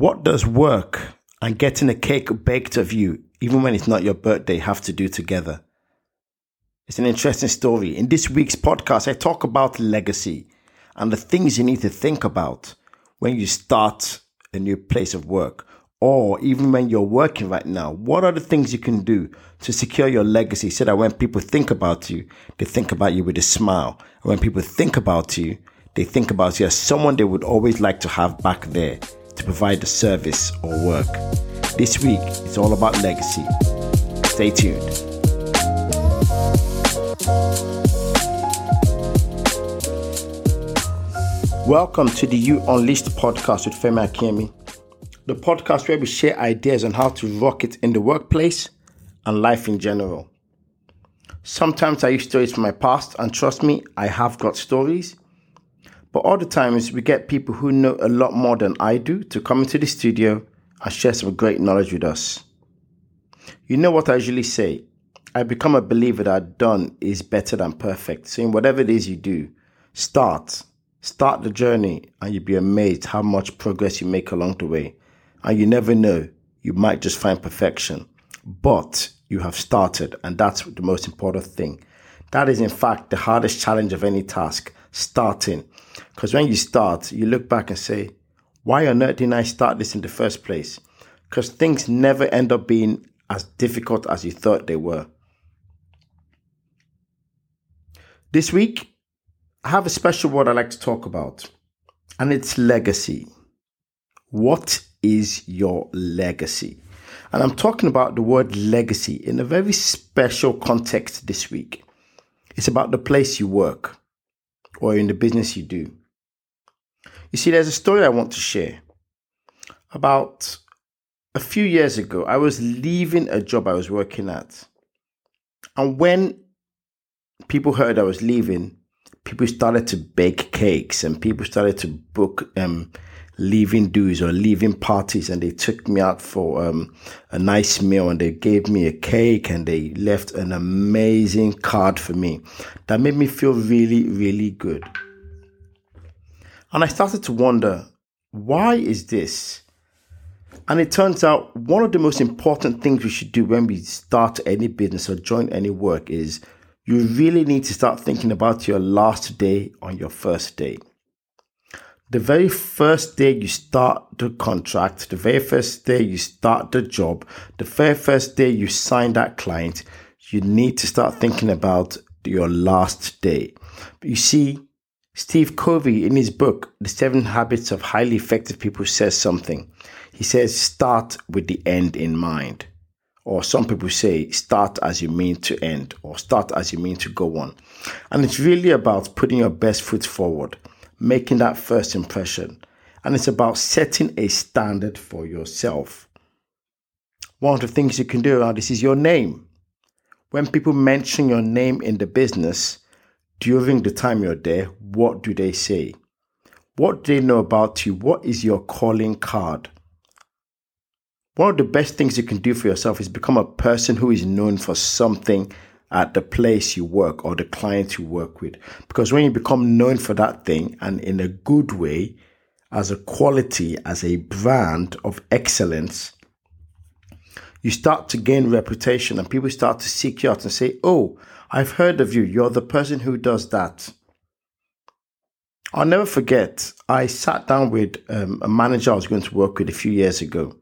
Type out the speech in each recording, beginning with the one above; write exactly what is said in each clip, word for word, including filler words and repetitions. What does work and getting a cake baked of you, even when it's not your birthday, have to do together? It's an interesting story. In this week's podcast, I talk about legacy and the things you need to think about when you start a new place of work, or even when you're working right now. What are the things you can do to secure your legacy so that when people think about you, they think about you with a smile? And when people think about you, they think about you as someone they would always like to have back there to provide the service or work. This week, it's all about legacy. Stay tuned. Welcome to the You Unleashed podcast with Femi Akemi, the podcast where we share ideas on how to rock it in the workplace and life in general. Sometimes I use stories from my past, and trust me, I have got stories. But other times we get people who know a lot more than I do to come into the studio and share some great knowledge with us. You know what I usually say? I become a believer that done is better than perfect. So in whatever it is you do, start. Start the journey, and you'll be amazed how much progress you make along the way. And you never know, you might just find perfection. But you have started, and that's the most important thing. That is, in fact, the hardest challenge of any task, starting. Because when you start, you look back and say, why on earth didn't I start this in the first place? Because things never end up being as difficult as you thought they were. This week, I have a special word I'd like to talk about, and it's legacy. What is your legacy? And I'm talking about the word legacy in a very special context this week. It's about the place you work or in the business you do. You see, there's a story I want to share. About a few years ago, I was leaving a job I was working at. And when people heard I was leaving, people started to bake cakes and people started to book um, leaving do's or leaving parties, and they took me out for um, a nice meal, and they gave me a cake, and they left an amazing card for me that made me feel really, really good. And I started to wonder, why is this? And it turns out one of the most important things we should do when we start any business or join any work is you really need to start thinking about your last day on your first day. The very first day you start the contract, the very first day you start the job, the very first day you sign that client, you need to start thinking about your last day. But you see, Steve Covey in his book, The Seven Habits of Highly Effective People, says something. He says, start with the end in mind. Or some people say, start as you mean to end, or start as you mean to go on. And it's really about putting your best foot forward, making that first impression. And it's about setting a standard for yourself. One of the things you can do around this is your name. When people mention your name in the business, during the time you're there, what do they say? What do they know about you? What is your calling card? One of the best things you can do for yourself is become a person who is known for something at the place you work or the client you work with. Because when you become known for that thing, and in a good way, as a quality, as a brand of excellence, you start to gain reputation, and people start to seek you out and say, oh, I've heard of you. You're the person who does that. I'll never forget, I sat down with um, a manager I was going to work with a few years ago.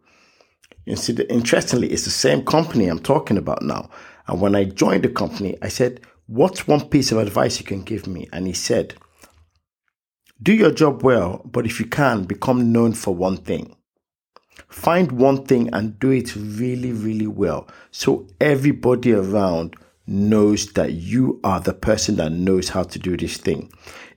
Interestingly, it's the same company I'm talking about now. And when I joined the company, I said, what's one piece of advice you can give me? And he said, do your job well, but if you can, become known for one thing. Find one thing and do it really, really well. So everybody around knows that you are the person that knows how to do this thing.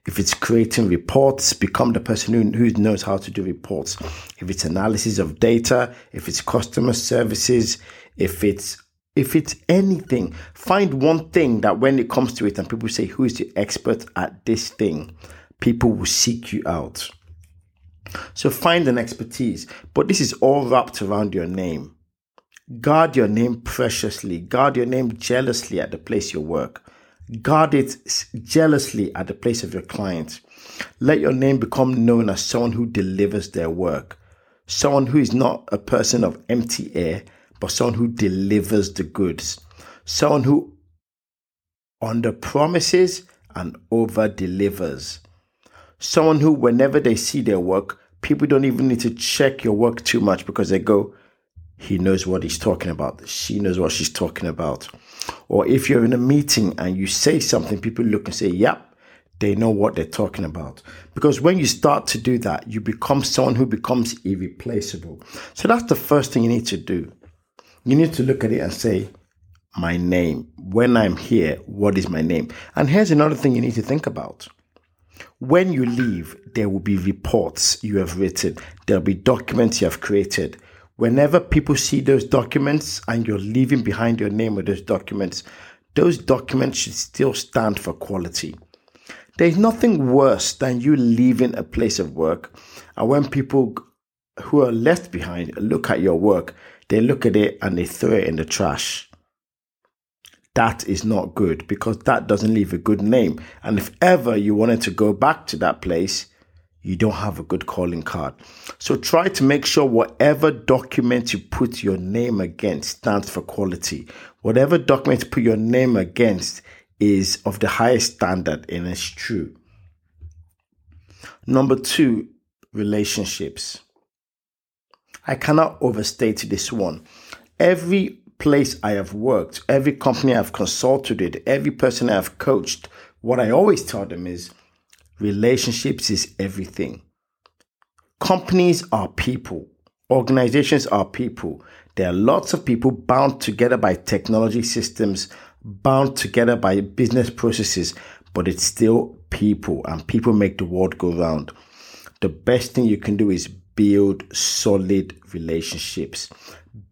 If it's creating reports, become the person who, who knows how to do reports. If it's analysis of data, if it's customer services, if it's if it's anything, find one thing that when it comes to it and people say, who is the expert at this thing? People will seek you out. So find an expertise, but this is all wrapped around your name. Guard your name preciously. Guard your name jealously at the place you work. Guard it jealously at the place of your client. Let your name become known as someone who delivers their work. someone who is not a person of empty air, but someone who delivers the goods, someone who under promises and over delivers, someone who, whenever they see their work, people don't even need to check your work too much because they go, he knows what he's talking about. She knows what she's talking about. Or if you're in a meeting and you say something, people look and say, yep, they know what they're talking about. Because when you start to do that, you become someone who becomes irreplaceable. So that's the first thing you need to do. You need to look at it and say, my name. When I'm here, what is my name? And here's another thing you need to think about. When you leave, there will be reports you have written. There'll be documents you have created. Whenever people see those documents and you're leaving behind your name with those documents, those documents should still stand for quality. There's nothing worse than you leaving a place of work, and when people who are left behind look at your work, they look at it and they throw it in the trash. That is not good, because that doesn't leave a good name. And if ever you wanted to go back to that place, you don't have a good calling card. So try to make sure whatever document you put your name against stands for quality. Whatever document you put your name against is of the highest standard and it's true. Number two, relationships. I cannot overstate this one. Every place I have worked, every company I've consulted with, every person I've coached, what I always tell them is, relationships is everything. Companies are people. Organizations are people. There are lots of people bound together by technology systems, bound together by business processes, but it's still people, and people make the world go round. The best thing you can do is build solid relationships.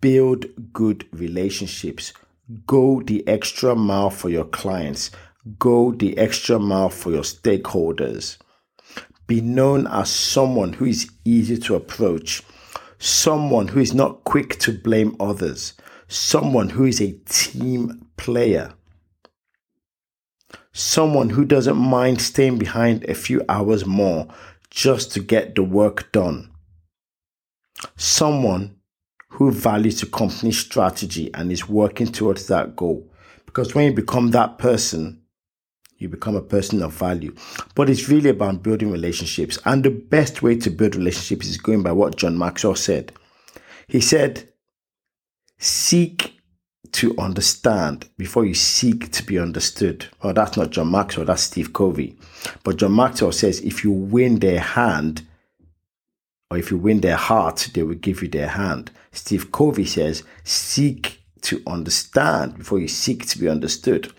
Build good relationships. Go the extra mile for your clients. Go the extra mile for your stakeholders. Be known as someone who is easy to approach, someone who is not quick to blame others, someone who is a team player, someone who doesn't mind staying behind a few hours more just to get the work done, someone who values the company's strategy and is working towards that goal. Because when you become that person, you become a person of value. But it's really about building relationships. And the best way to build relationships is going by what John Maxwell said. He said, seek to understand before you seek to be understood. Oh, that's not John Maxwell, that's Steve Covey. But John Maxwell says, if you win their hand, or if you win their heart, they will give you their hand. Steve Covey says, seek to understand before you seek to be understood.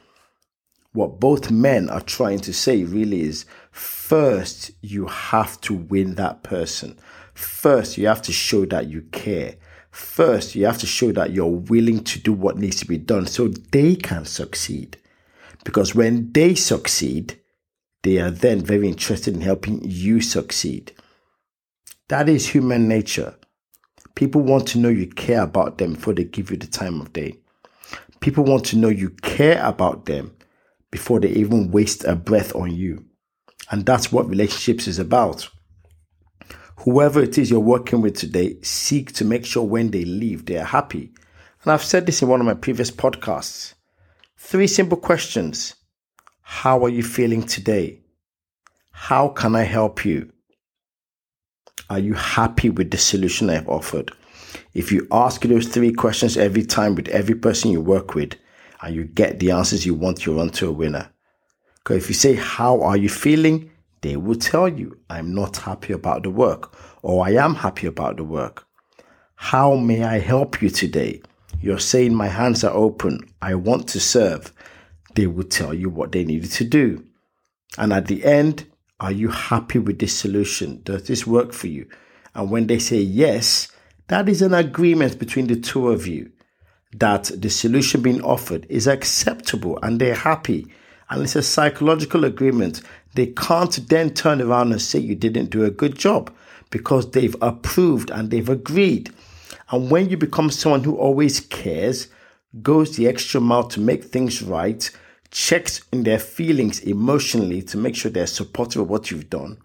What both men are trying to say really is, first, you have to win that person. First, you have to show that you care. First, you have to show that you're willing to do what needs to be done so they can succeed. Because when they succeed, they are then very interested in helping you succeed. That is human nature. People want to know you care about them before they give you the time of day. People want to know you care about them before they even waste a breath on you. And that's what relationships is about. Whoever it is you're working with today, seek to make sure when they leave, they are happy. And I've said this in one of my previous podcasts. Three simple questions. How are you feeling today? How can I help you? Are you happy with the solution I've offered? If you ask those three questions every time with every person you work with, and you get the answers you want, you're onto a winner. Because if you say, how are you feeling? They will tell you, I'm not happy about the work, or I am happy about the work. How may I help you today? You're saying, my hands are open. I want to serve. They will tell you what they needed to do. And at the end, are you happy with this solution? Does this work for you? And when they say yes, that is an agreement between the two of you that the solution being offered is acceptable and they're happy. And it's a psychological agreement. They can't then turn around and say you didn't do a good job because they've approved and they've agreed. And when you become someone who always cares, goes the extra mile to make things right, checks in their feelings emotionally to make sure they're supportive of what you've done,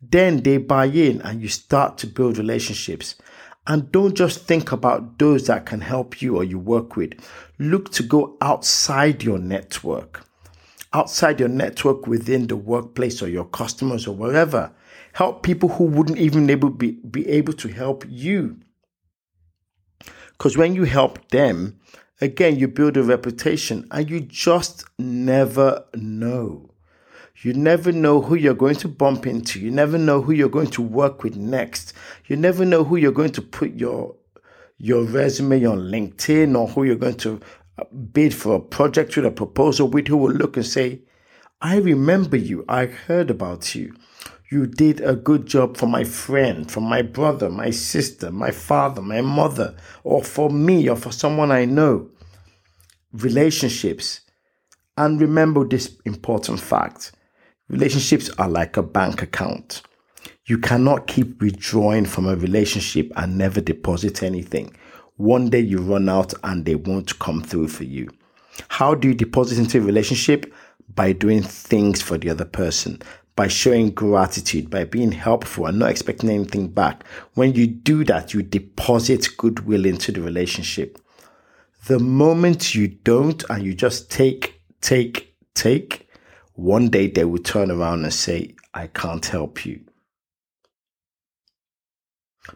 then they buy in and you start to build relationships. And don't just think about those that can help you or you work with. Look to go outside your network, outside your network within the workplace or your customers or wherever. Help people who wouldn't even able be, be able to help you. Because when you help them, again, you build a reputation, and you just never know. You never know who you're going to bump into. You never know who you're going to work with next. You never know who you're going to put your, your resume on LinkedIn, or who you're going to bid for a project with, a proposal with, who will look and say, I remember you. I heard about you. You did a good job for my friend, for my brother, my sister, my father, my mother, or for me, or for someone I know. Relationships. And remember this important fact. Relationships are like a bank account. You cannot keep withdrawing from a relationship and never deposit anything. One day you run out and they won't come through for you. How do you deposit into a relationship? By doing things for the other person. By showing gratitude, by being helpful and not expecting anything back. When you do that, you deposit goodwill into the relationship. The moment you don't and you just take, take, take, one day they will turn around and say, I can't help you.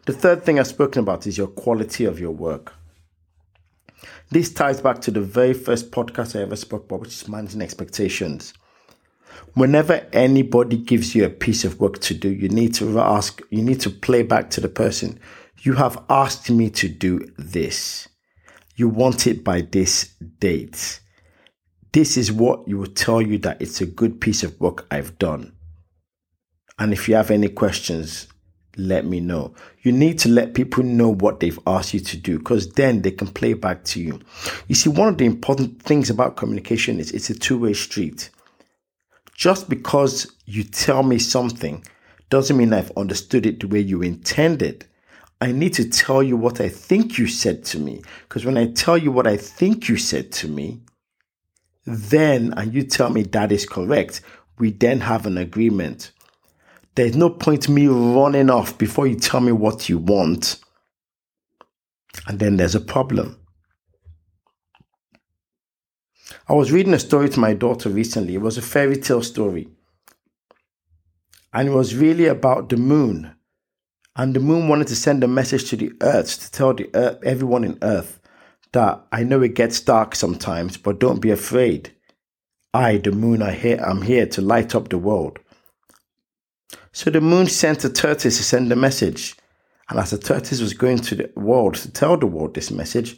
The third thing I've spoken about is your quality of your work. This ties back to the very first podcast I ever spoke about, which is managing expectations. Whenever anybody gives you a piece of work to do, you need to ask, you need to play back to the person, you have asked me to do this. You want it by this date. This is what you will tell you that it's a good piece of work I've done. And if you have any questions, let me know. You need to let people know what they've asked you to do, because then they can play back to you. You see, one of the important things about communication is it's a two-way street. Just because you tell me something doesn't mean I've understood it the way you intended. I need to tell you what I think you said to me. Because when I tell you what I think you said to me, then, and you tell me that is correct, we then have an agreement. There's no point me running off before you tell me what you want. And then there's a problem. I was reading a story to my daughter recently. It was a fairy tale story. And it was really about the moon. And the moon wanted to send a message to the earth, to tell the earth, everyone in earth, that I know it gets dark sometimes, but don't be afraid. I, the moon, I here, I'm here to light up the world. So the moon sent a tortoise to send a message. And as the tortoise was going to the world to tell the world this message,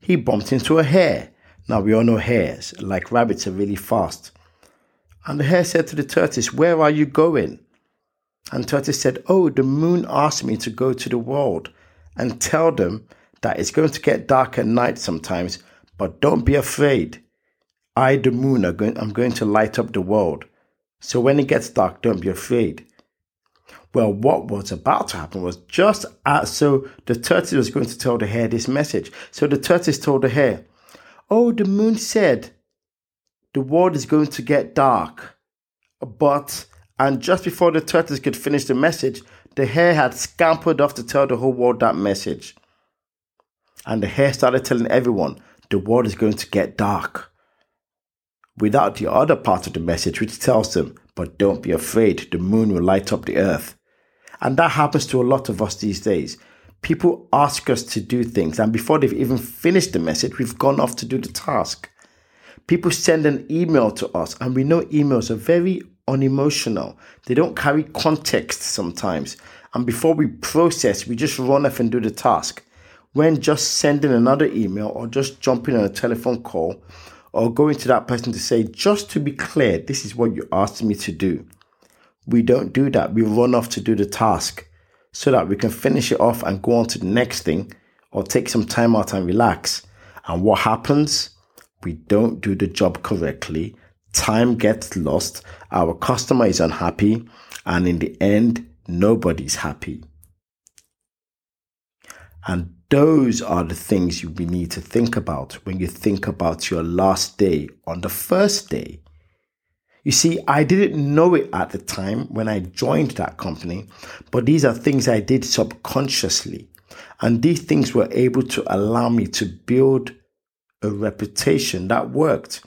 he bumped into a hare. Now, we all know hares, like rabbits, are really fast. And the hare said to the tortoise, where are you going? And the tortoise said, oh, the moon asked me to go to the world and tell them that it's going to get dark at night sometimes, but don't be afraid. I, the moon, are going, I'm going to light up the world. So when it gets dark, don't be afraid. Well, what was about to happen was just as, so the tortoise was going to tell the hare this message. So the tortoise told the hare, oh, the moon said the world is going to get dark. But, and just before the tortoise could finish the message, the hare had scampered off to tell the whole world that message. And the hare started telling everyone, the world is going to get dark. Without the other part of the message, which tells them, but don't be afraid, the moon will light up the earth. And that happens to a lot of us these days. People ask us to do things, and before they've even finished the message, we've gone off to do the task. People send an email to us, and we know emails are very unemotional. They don't carry context sometimes. And before we process, we just run off and do the task. When just sending another email or just jumping on a telephone call or going to that person to say, just to be clear, this is what you asked me to do. We don't do that. We run off to do the task, so that we can finish it off and go on to the next thing, or take some time out and relax. And what happens? We don't do the job correctly. Time gets lost. Our customer is unhappy. And in the end, nobody's happy. And those are the things you need to think about when you think about your last day on the first day. You see, I didn't know it at the time when I joined that company, but these are things I did subconsciously. And these things were able to allow me to build a reputation that worked.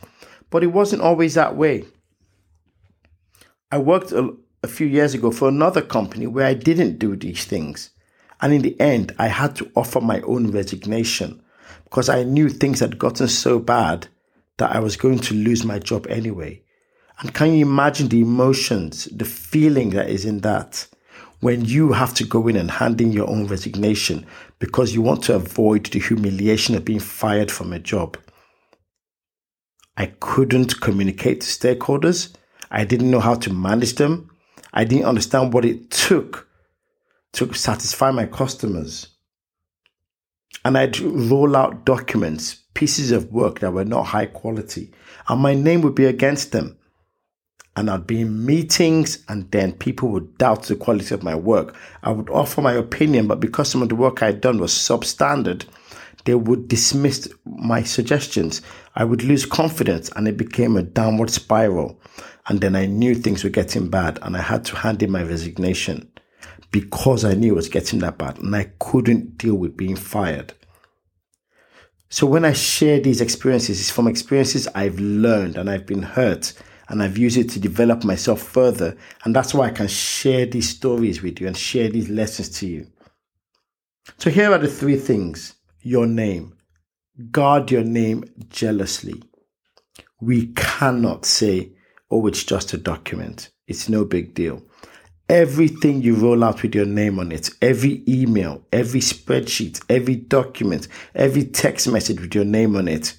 But it wasn't always that way. I worked a, a few years ago for another company where I didn't do these things. And in the end, I had to offer my own resignation because I knew things had gotten so bad that I was going to lose my job anyway. And can you imagine the emotions, the feeling that is in that when you have to go in and hand in your own resignation because you want to avoid the humiliation of being fired from a job? I couldn't communicate to stakeholders. I didn't know how to manage them. I didn't understand what it took to satisfy my customers. And I'd roll out documents, pieces of work that were not high quality, and my name would be against them. And I'd be in meetings, and then people would doubt the quality of my work. I would offer my opinion, but because some of the work I'd done was substandard, they would dismiss my suggestions. I would lose confidence, and it became a downward spiral. And then I knew things were getting bad, and I had to hand in my resignation because I knew it was getting that bad, and I couldn't deal with being fired. So when I share these experiences, it's from experiences I've learned and I've been hurt, and I've used it to develop myself further. And that's why I can share these stories with you and share these lessons to you. So here are the three things. Your name. Guard your name jealously. We cannot say, oh, it's just a document. It's no big deal. Everything you roll out with your name on it, every email, every spreadsheet, every document, every text message with your name on it,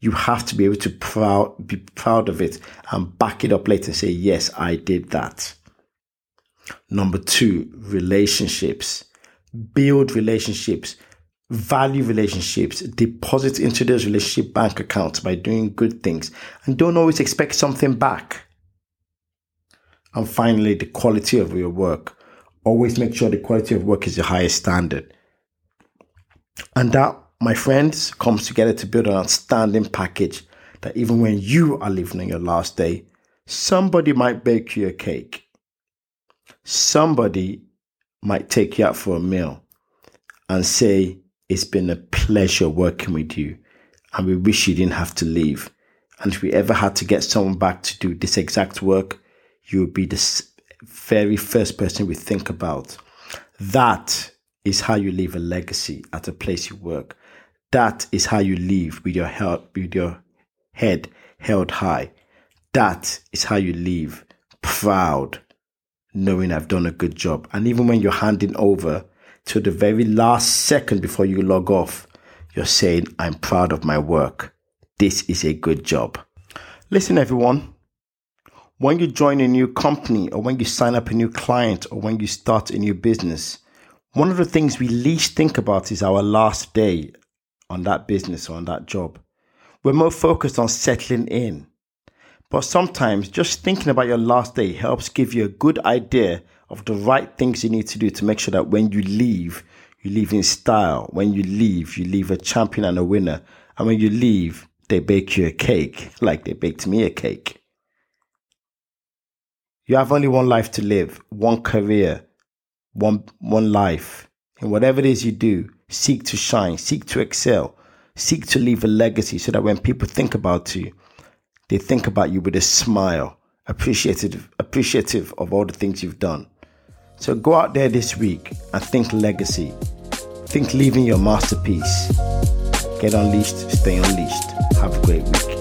you have to be able to proud, be proud of it and back it up later and say, yes, I did that. Number two, relationships. Build relationships. Value relationships. Deposit into those relationship bank accounts by doing good things. And don't always expect something back. And finally, the quality of your work. Always make sure the quality of work is the highest standard. And that, my friends, comes together to build an outstanding package that even when you are living on your last day, somebody might bake you a cake. Somebody might take you out for a meal and say, it's been a pleasure working with you and we wish you didn't have to leave. And if we ever had to get someone back to do this exact work, you would be the very first person we think about. That is how you leave a legacy at a place you work. That is how you leave with your, help, with your head held high. That is how you leave proud, knowing I've done a good job. And even when you're handing over to the very last second before you log off, you're saying, I'm proud of my work. This is a good job. Listen, everyone. When you join a new company or when you sign up a new client or when you start a new business, one of the things we least think about is our last day on that business or on that job. We're more focused on settling in. But sometimes just thinking about your last day helps give you a good idea of the right things you need to do to make sure that when you leave, you leave in style. When you leave, you leave a champion and a winner. And when you leave, they bake you a cake like they baked me a cake. You have only one life to live, one career, one one life. And whatever it is you do, seek to shine, seek to excel, seek to leave a legacy so that when people think about you, they think about you with a smile, appreciative, appreciative of all the things you've done. So go out there this week and think legacy. Think leaving your masterpiece. Get unleashed, stay unleashed. Have a great week.